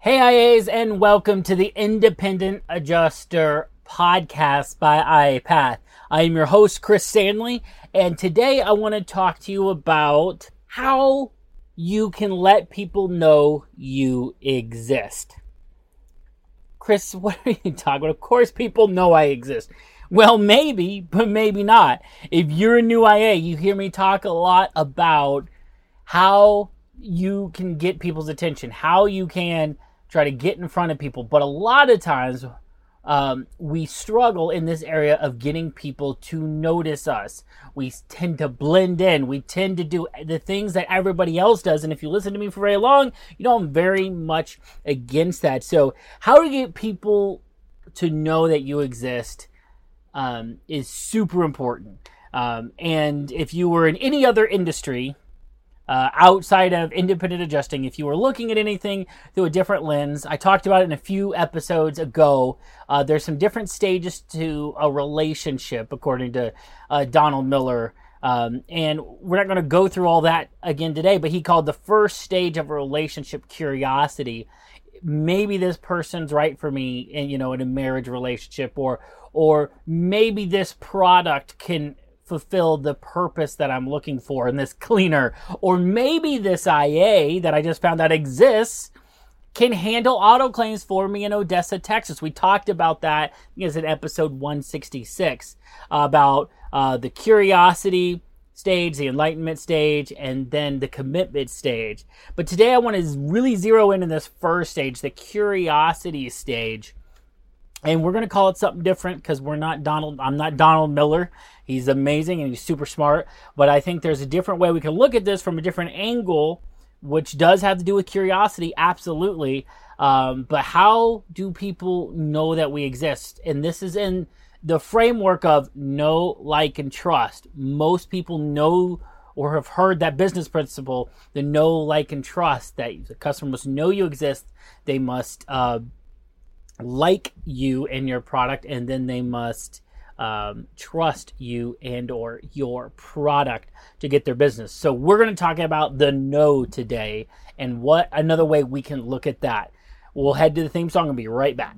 Hey IAs, and welcome to the Independent Adjuster podcast by IAPath. I am your host, Chris Stanley, and today I want to talk to you about how you can let people know you exist. Chris, what are you talking about? Of course people know I exist. Well, maybe, but maybe not. If you're a new IA, you hear me talk a lot about how you can get people's attention, how you can try to get in front of people. But a lot of times, we struggle in this area of getting people to notice us. We tend to blend in. We tend to do the things that everybody else does. And if you listen to me for very long, you know I'm very much against that. So how to get people to know that you exist is super important. And if you were in any other industry outside of independent adjusting, if you were looking at anything through a different lens, I talked about it in a few episodes ago. There's some different stages to a relationship, according to Donald Miller. And we're not going to go through all that again today, but he called the first stage of a relationship curiosity. Maybe this person's right for me in, you know, in a marriage relationship, or maybe this product can fulfill the purpose that I'm looking for in this cleaner, or maybe this IA that I just found out exists can handle auto claims for me in Odessa, Texas. We talked about that in episode 166 about the curiosity stage, the enlightenment stage, and then the commitment stage. But today I want to really zero in on this first stage, the curiosity stage. And we're going to call it something different because I'm not Donald Miller. He's amazing and he's super smart. But I think there's a different way we can look at this from a different angle, which does have to do with curiosity, absolutely. But how do people know that we exist? And this is in the framework of know, like, and trust. Most people know or have heard that business principle, the know, like, and trust, that the customer must know you exist. They must like you and your product, and then they must trust you and or your product to get their business. So we're going to talk about the no today and what another way we can look at that. We'll head to the theme song and be right back.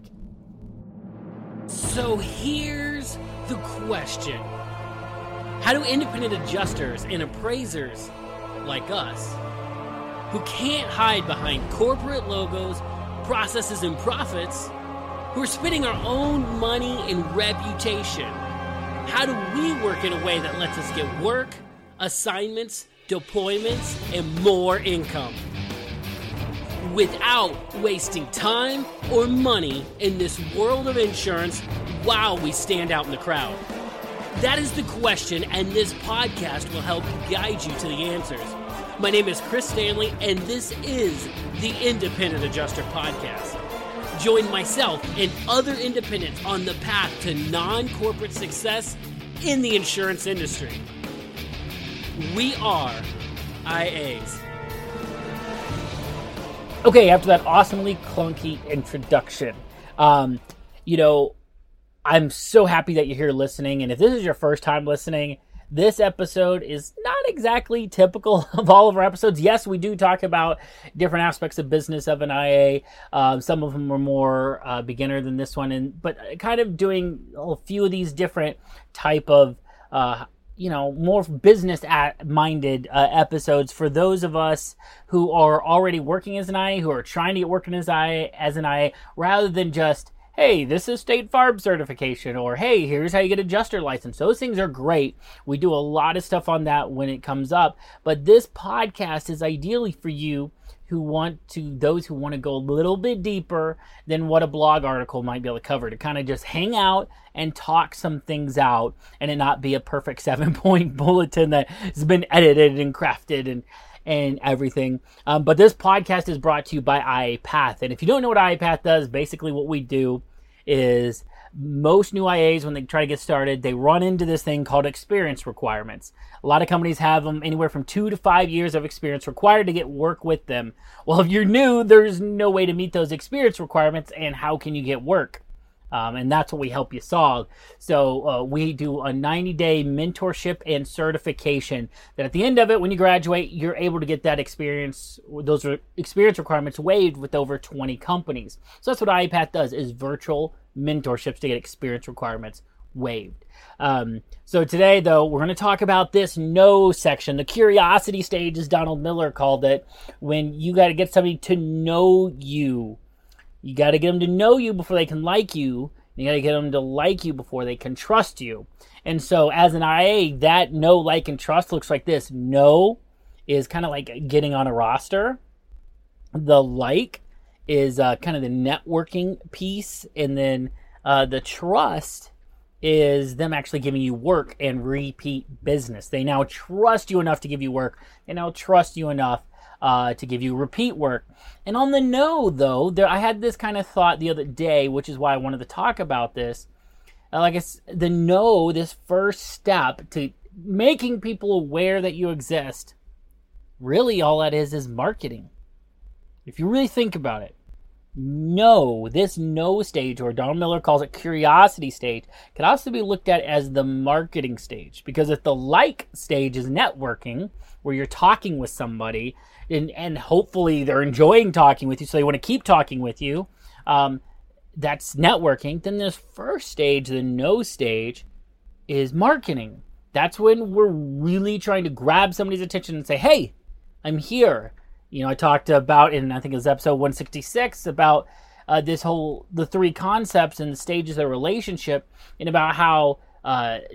So here's the question. How do independent adjusters and appraisers like us, who can't hide behind corporate logos, processes, and profits, who are spending our own money and reputation, how do we work in a way that lets us get work, assignments, deployments, and more income without wasting time or money in this world of insurance while we stand out in the crowd? That is the question, and this podcast will help guide you to the answers. My name is Chris Stanley, and this is the Independent Adjuster Podcast. Join myself and other independents on the path to non-corporate success in the insurance industry. We are IAs. Okay, after that awesomely clunky introduction, I'm so happy that you're here listening. And if this is your first time listening, this episode is not exactly typical of all of our episodes. Yes, we do talk about different aspects of business of an IA. Some of them are more beginner than this one, but kind of doing a few of these different type of more business-minded episodes for those of us who are already working as an IA, who are trying to get working as an IA, rather than just, hey, this is State Farm certification, or hey, here's how you get adjuster license. Those things are great. We do a lot of stuff on that when it comes up, but this podcast is ideally for you those who want to go a little bit deeper than what a blog article might be able to cover, to kind of just hang out and talk some things out and it not be a perfect 7-point bulletin that has been edited and crafted and and everything. But this podcast is brought to you by IAPath. And if you don't know what IAPath does, basically what we do is most new IAs, when they try to get started, they run into this thing called experience requirements. A lot of companies have them anywhere from 2 to 5 years of experience required to get work with them. Well, if you're new, there's no way to meet those experience requirements, and how can you get work? And that's what we help you solve. So we do a 90-day mentorship and certification that at the end of it, when you graduate, you're able to get that experience, those experience requirements waived with over 20 companies. So that's what IAPath does, is virtual mentorships to get experience requirements waived. So today, though, we're going to talk about this no section, the curiosity stage, as Donald Miller called it, when you got to get somebody to know you. You got to get them to know you before they can like you. You got to get them to like you before they can trust you. And so as an IA, that know, like, and trust looks like this. Know is kind of like getting on a roster. The like is kind of the networking piece. And then the trust is them actually giving you work and repeat business. They now trust you enough to give you work. They now trust you enough to give you repeat work. And on the no, though, I had this kind of thought the other day, which is why I wanted to talk about this. Like it's the no, this first step to making people aware that you exist, really all that is marketing. If you really think about it, no, this no stage, or Donald Miller calls it curiosity stage, can also be looked at as the marketing stage. Because if the like stage is networking, where you're talking with somebody, and hopefully they're enjoying talking with you, so they want to keep talking with you. That's networking. Then this first stage, the no stage, is marketing. That's when we're really trying to grab somebody's attention and say, hey, I'm here. You know, I talked about in, I think it was episode 166, about this whole, the three concepts and the stages of a relationship, and about how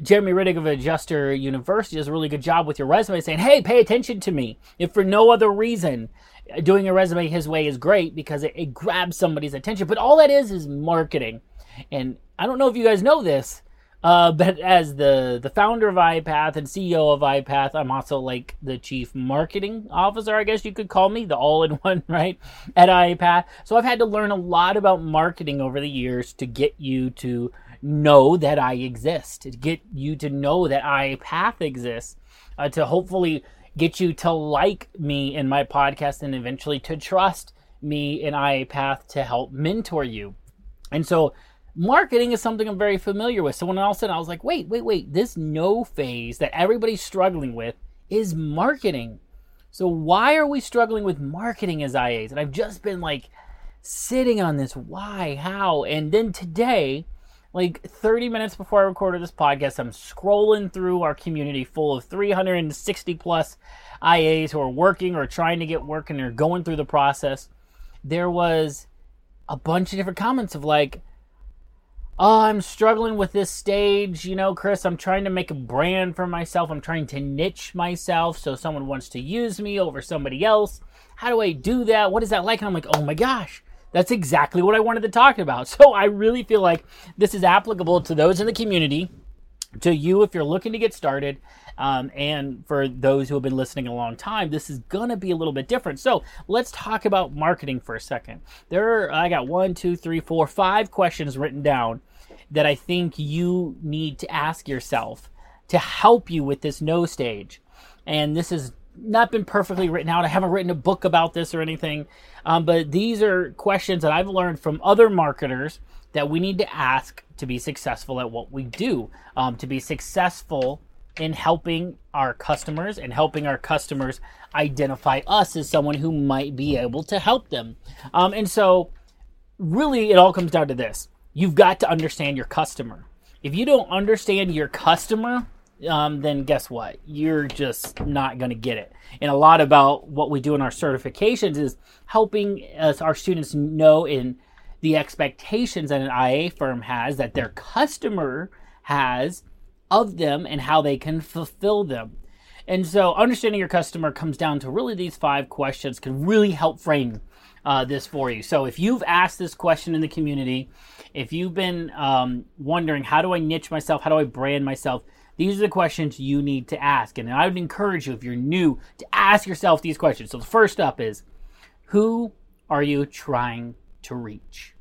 Jeremy Riddick of Adjuster University does a really good job with your resume saying, hey, pay attention to me. If for no other reason, doing a resume his way is great because it grabs somebody's attention. But all that is marketing. And I don't know if you guys know this, but as the founder of IAPath and CEO of IAPath, I'm also like the chief marketing officer, I guess you could call me, the all-in-one, right, at IAPath. So I've had to learn a lot about marketing over the years to get you to know that I exist, to get you to know that IAPath exists, to hopefully get you to like me in my podcast and eventually to trust me in IAPath to help mentor you. And so marketing is something I'm very familiar with. So when all of a sudden I was like, wait, this no phase that everybody's struggling with is marketing. So why are we struggling with marketing as IAs? And I've just been like sitting on this why, how, and then today, like 30 minutes before I recorded this podcast, I'm scrolling through our community full of 360 plus IAs who are working or trying to get work and they're going through the process. There was a bunch of different comments of like, oh, I'm struggling with this stage. You know, Chris, I'm trying to make a brand for myself. I'm trying to niche myself so someone wants to use me over somebody else. How do I do that? What is that like? And I'm like, oh my gosh. That's exactly what I wanted to talk about. So I really feel like this is applicable to those in the community, to you if you're looking to get started, and for those who have been listening a long time, this is going to be a little bit different. So let's talk about marketing for a second. I got 5 questions written down that I think you need to ask yourself to help you with this no stage. And this is not been perfectly written out. I haven't written a book about this or anything, but these are questions that I've learned from other marketers that we need to ask to be successful at what we do, to be successful in helping our customers and helping our customers identify us as someone who might be able to help them. And so really it all comes down to this. You've got to understand your customer. If you don't understand your customer, then guess what? You're just not going to get it. And a lot about what we do in our certifications is helping us, our students know in the expectations that an IA firm has, that their customer has of them and how they can fulfill them. And so understanding your customer comes down to really these 5 questions can really help frame this for you. So if you've asked this question in the community, if you've been wondering, how do I niche myself? How do I brand myself? These are the questions you need to ask. And I would encourage you, if you're new, to ask yourself these questions. So the first up is, who are you trying to reach?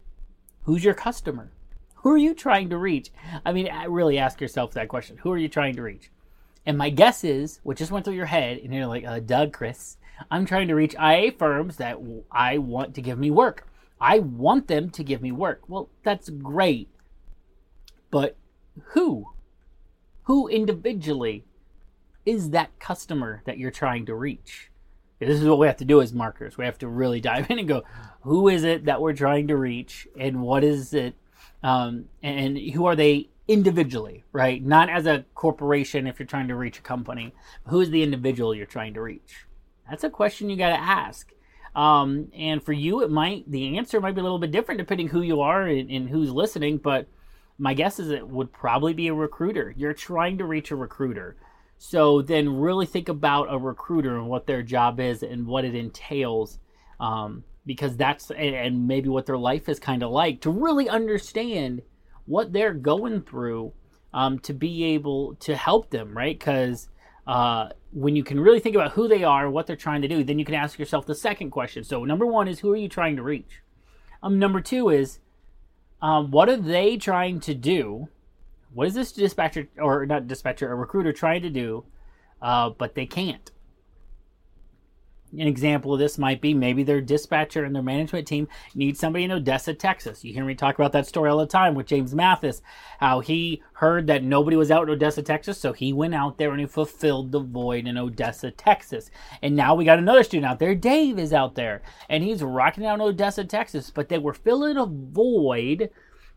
Who's your customer? Who are you trying to reach? I mean, really ask yourself that question. Who are you trying to reach? And my guess is, what just went through your head, and you're like, duh, Chris, I'm trying to reach IA firms that I want to give me work. I want them to give me work. Well, that's great. But who? Who individually is that customer that you're trying to reach? This is what we have to do as marketers. We have to really dive in and go, who is it that we're trying to reach, and what is it, and who are they individually, right? Not as a corporation if you're trying to reach a company. Who is the individual you're trying to reach? That's a question you got to ask. And for you, the answer might be a little bit different depending who you are and who's listening, but my guess is it would probably be a recruiter. You're trying to reach a recruiter. So then really think about a recruiter and what their job is and what it entails, because that's, and maybe what their life is kind of like, to really understand what they're going through, to be able to help them, right? Because when you can really think about who they are, what they're trying to do, then you can ask yourself the second question. So number one is, who are you trying to reach? Number two is, what are they trying to do? What is this a recruiter trying to do, but they can't? An example of this might be, maybe their dispatcher and their management team needs somebody in Odessa, Texas. You hear me talk about that story all the time with James Mathis, how he heard that nobody was out in Odessa, Texas, so he went out there and he fulfilled the void in Odessa, Texas. And now we got another student out there. Dave is out there, and he's rocking out in Odessa, Texas, but they were filling a void.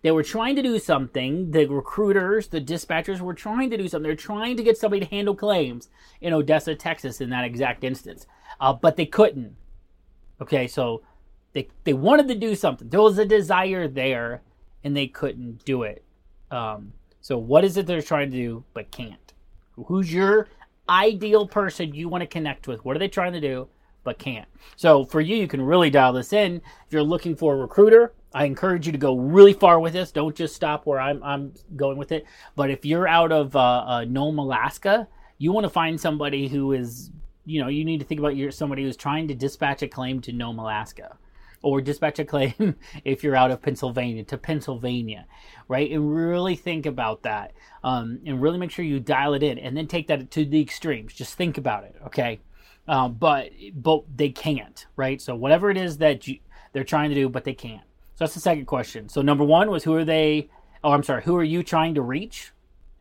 They were trying to do something. The recruiters, the dispatchers were trying to do something. They're trying to get somebody to handle claims in Odessa, Texas in that exact instance. But they couldn't. Okay, so they wanted to do something. There was a desire there, and they couldn't do it. So what is it they're trying to do but can't? Who's your ideal person you want to connect with? What are they trying to do but can't? So for you, you can really dial this in. If you're looking for a recruiter, I encourage you to go really far with this. Don't just stop where I'm going with it. But if you're out of Nome, Alaska, you want to find somebody who is, you need to think about somebody who's trying to dispatch a claim to Nome, Alaska, or dispatch a claim if you're out of Pennsylvania to Pennsylvania, right? And really think about that, and really make sure you dial it in, and then take that to the extremes. Just think about it, okay? But they can't, right? So whatever it is that they're trying to do, but they can't. So that's the second question. So number one was, who are you trying to reach?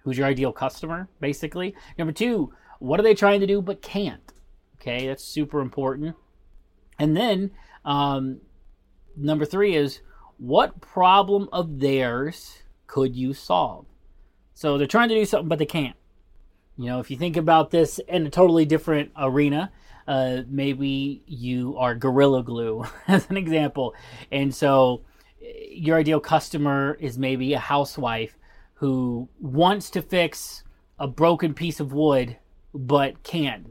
Who's your ideal customer, basically? Number two, what are they trying to do but can't? Okay, that's super important. And then number three is, what problem of theirs could you solve? So they're trying to do something, but they can't. If you think about this in a totally different arena, maybe you are Gorilla Glue as an example. And so your ideal customer is maybe a housewife who wants to fix a broken piece of wood, but can't,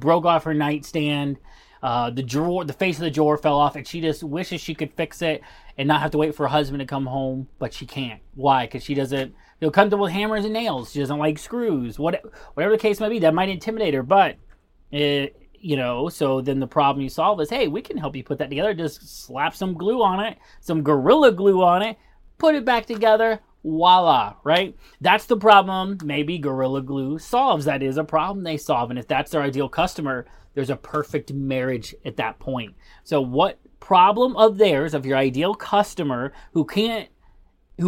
broke off her nightstand. The face of the drawer fell off, and she just wishes she could fix it and not have to wait for her husband to come home, but she can't. Why? Because she doesn't feel comfortable with hammers and nails. She doesn't like screws, whatever the case may be. That might intimidate her, but it, so then the problem you solve is, hey, we can help you put that together. Just slap some glue on it, some Gorilla Glue on it, put it back together, voila, right? That's the problem maybe Gorilla Glue solves. That is a problem they solve. And if that's their ideal customer, there's a perfect marriage at that point. So what problem of theirs, of your ideal customer who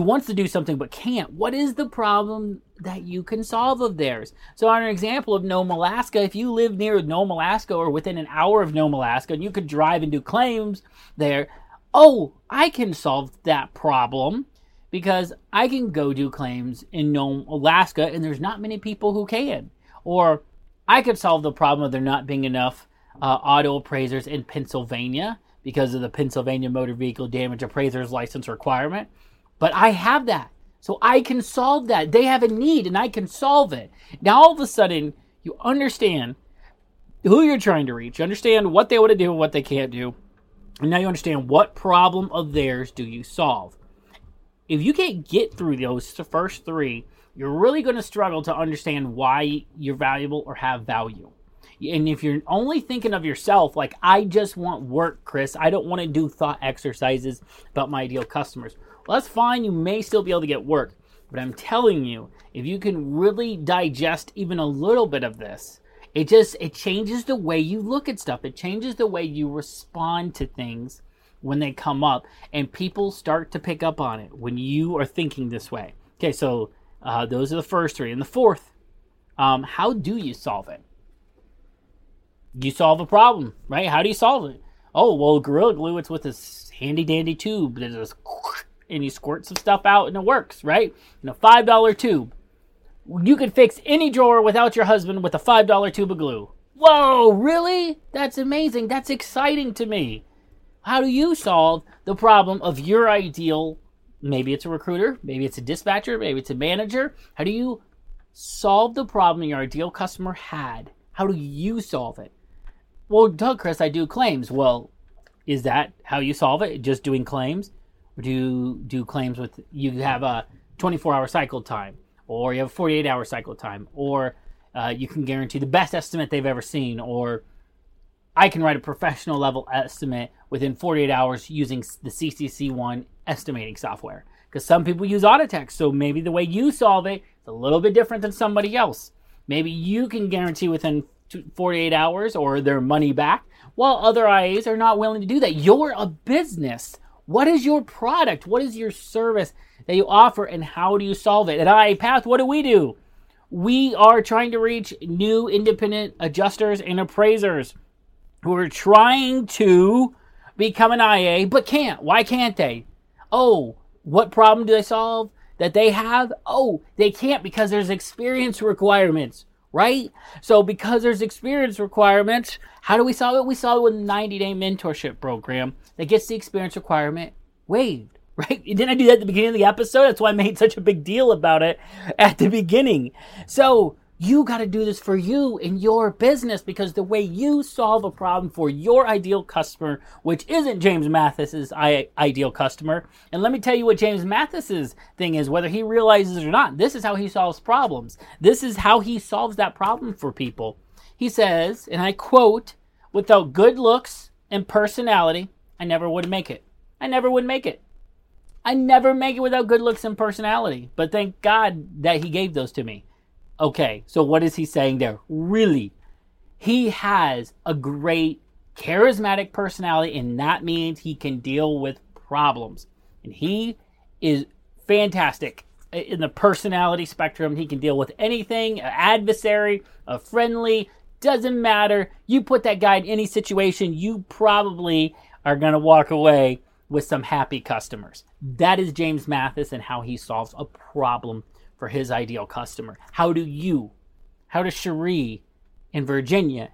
wants to do something but can't, what is the problem that you can solve of theirs? So on an example of Nome, Alaska, if you live near Nome, Alaska, or within an hour of Nome, Alaska, and you could drive and do claims there, I can solve that problem because I can go do claims in Nome, Alaska, and there's not many people who can. Or I could solve the problem of there not being enough auto appraisers in Pennsylvania because of the Pennsylvania Motor Vehicle Damage Appraiser's License Requirement. But I have that, so I can solve that. They have a need, and I can solve it. Now, all of a sudden, you understand who you're trying to reach. You understand what they want to do and what they can't do. And now you understand, what problem of theirs do you solve? If you can't get through those first three, you're really going to struggle to understand why you're valuable or have value. And if you're only thinking of yourself, like, I just want work, Chris. I don't want to do thought exercises about my ideal customers. Well, that's fine. You may still be able to get work. But I'm telling you, if you can really digest even a little bit of this, it changes the way you look at stuff. It changes the way you respond to things when they come up. And people start to pick up on it when you are thinking this way. Okay, so those are the first three. And the fourth, how do you solve it? You solve a problem, right? How do you solve it? Oh, well, Gorilla Glue, it's with this handy-dandy tube that just, and you squirt some stuff out and it works, right? And a $5 tube. You can fix any drawer without your husband with a $5 tube of glue. Whoa, really? That's amazing. That's exciting to me. How do you solve the problem of your ideal? Maybe it's a recruiter. Maybe it's a dispatcher. Maybe it's a manager. How do you solve the problem your ideal customer had? How do you solve it? Well, Doug, Chris, I do claims. Well, is that how you solve it? Just doing claims? Or do you do claims with, you have a 24-hour cycle time, or you have a 48-hour cycle time, or you can guarantee the best estimate they've ever seen, or I can write a professional level estimate within 48 hours using the CCC1 estimating software. Because some people use AutoTech, so maybe the way you solve it is a little bit different than somebody else. Maybe you can guarantee within 48 hours or their money back, while other IAs are not willing to do that. You're a business. What is your product? What is your service that you offer, and how do you solve it? At IAPath, what do? We are trying to reach new independent adjusters and appraisers who are trying to become an IA but can't. Why can't they? Oh, what problem do they solve that they have? Oh, they can't because there's experience requirements, right? So because there's experience requirements, how do we solve it? We solve it with a 90-day mentorship program that gets the experience requirement waived, right? Didn't I do that at the beginning of the episode? That's why I made such a big deal about it at the beginning. So you got to do this for you in your business, because the way you solve a problem for your ideal customer, which isn't James Mathis's ideal customer. And let me tell you what James Mathis's thing is, whether he realizes it or not. This is how he solves problems. This is how he solves that problem for people. He says, and I quote, "Without good looks and personality, I never would make it. I never would make it. I never make it without good looks and personality. But thank God that he gave those to me." Okay, so what is he saying there? Really, he has a great charismatic personality, and that means he can deal with problems. And he is fantastic in the personality spectrum. He can deal with anything, an adversary, a friendly, doesn't matter. You put that guy in any situation, you probably are going to walk away with some happy customers. That is James Mathis and how he solves a problem for his ideal customer. How do you, how does Cherie in Virginia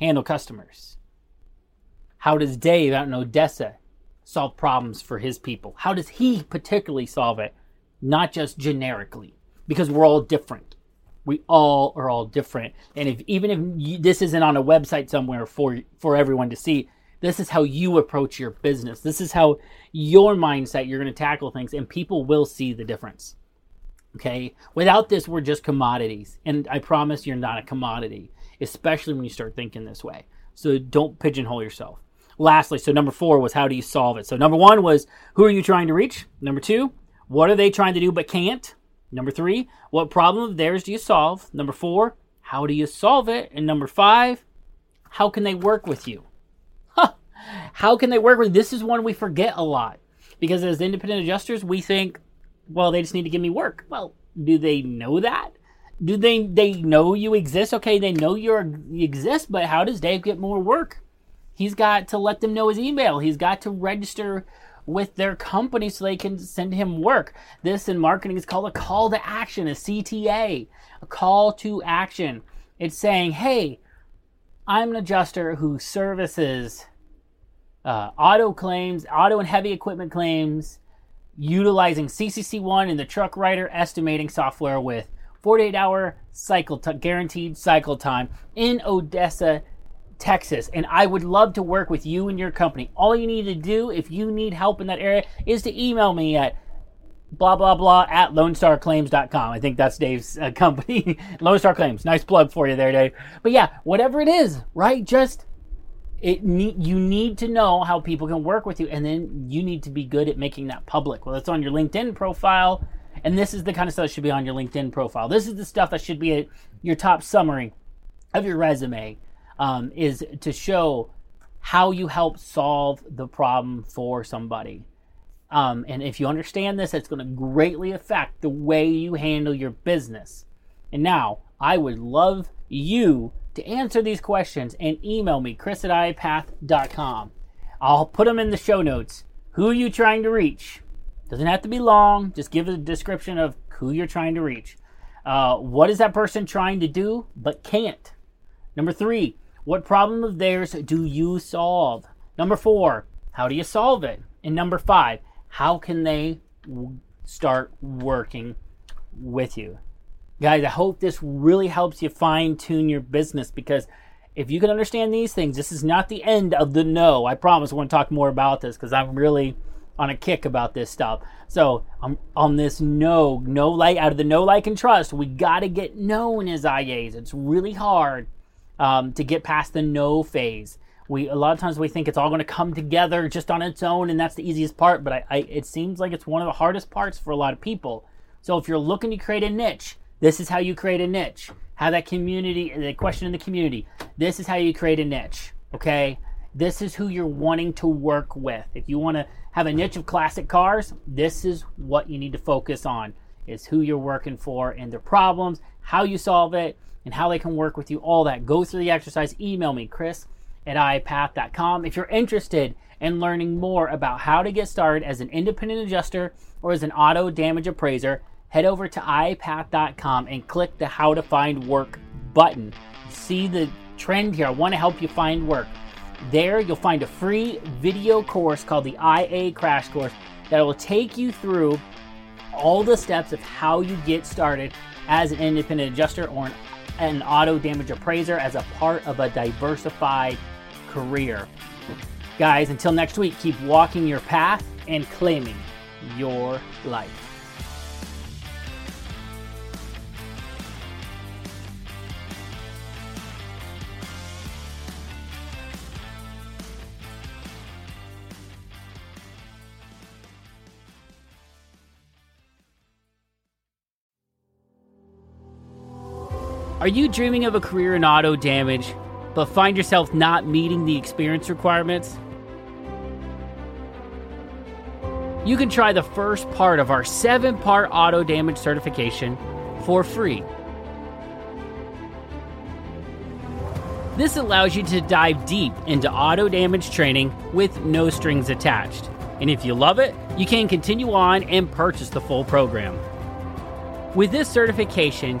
handle customers? How does Dave out in Odessa solve problems for his people? How does he particularly solve it? Not just generically, because we're all different. We all are all different. And if even if you, this isn't on a website somewhere for everyone to see, this is how you approach your business. This is how your mindset, you're going to tackle things, and people will see the difference. Okay, without this, we're just commodities. And I promise you're not a commodity, especially when you start thinking this way. So don't pigeonhole yourself. Lastly, so number four was, how do you solve it? So number one was, who are you trying to reach? Number two, what are they trying to do but can't? Number three, what problem of theirs do you solve? Number four, how do you solve it? And number five, how can they work with you? Huh. How can they work with you? This is one we forget a lot, because as independent adjusters, we think, well, they just need to give me work. Well, do they know that? Do they know you exist? Okay, they know you exist, but how does Dave get more work? He's got to let them know his email. He's got to register with their company so they can send him work. This in marketing is called a call to action, a CTA, a call to action. It's saying, hey, I'm an adjuster who services auto claims, auto and heavy equipment claims, utilizing CCC1 and the truck rider estimating software with 48-hour guaranteed cycle time in Odessa, Texas. And I would love to work with you and your company. All you need to do, if you need help in that area, is to email me at blah, blah, blah at LoneStarClaims.com. I think that's Dave's company, Lone Star Claims. Nice plug for you there, Dave. But yeah, whatever it is, right? Just you need to know how people can work with you, and then you need to be good at making that public. Well, it's on your LinkedIn profile, and this is the kind of stuff that should be on your LinkedIn profile. This is the stuff that should be your top summary of your resume, is to show how you help solve the problem for somebody. And if you understand this, it's going to greatly affect the way you handle your business. And now, I would love you to answer these questions and email me, Chris at IAPath.com. I'll put them in the show notes. Who are you trying to reach? Doesn't have to be long. Just give a description of who you're trying to reach. What is that person trying to do but can't? Number 3, what problem of theirs do you solve? Number 4, how do you solve it? And number 5, how can they start working with you? Guys, I hope this really helps you fine-tune your business, because if you can understand these things, this is not the end of the no. I promise I want to talk more about this, because I'm really on a kick about this stuff. So I'm on this no like, out of the no, like, and trust. We got to get known as IAs. It's really hard to get past the no phase. A lot of times we think it's all going to come together just on its own, and that's the easiest part, but it seems like it's one of the hardest parts for a lot of people. So if you're looking to create a niche, this is how you create a niche. Have that community, the question in the community. This is how you create a niche, okay? This is who you're wanting to work with. If you want to have a niche of classic cars, this is what you need to focus on, is who you're working for and their problems, how you solve it, and how they can work with you, all that. Go through the exercise. Email me, Chris at IAPath.com. If you're interested in learning more about how to get started as an independent adjuster or as an auto damage appraiser, head over to IAPath.com and click the How to Find Work button. See the trend here. I want to help you find work. There you'll find a free video course called the IA Crash Course that will take you through all the steps of how you get started as an independent adjuster or an auto damage appraiser as a part of a diversified career. Guys, until next week, keep walking your path and claiming your life. Are you dreaming of a career in auto damage, but find yourself not meeting the experience requirements? You can try the first part of our 7-part auto damage certification for free. This allows you to dive deep into auto damage training with no strings attached. And if you love it, you can continue on and purchase the full program. With this certification,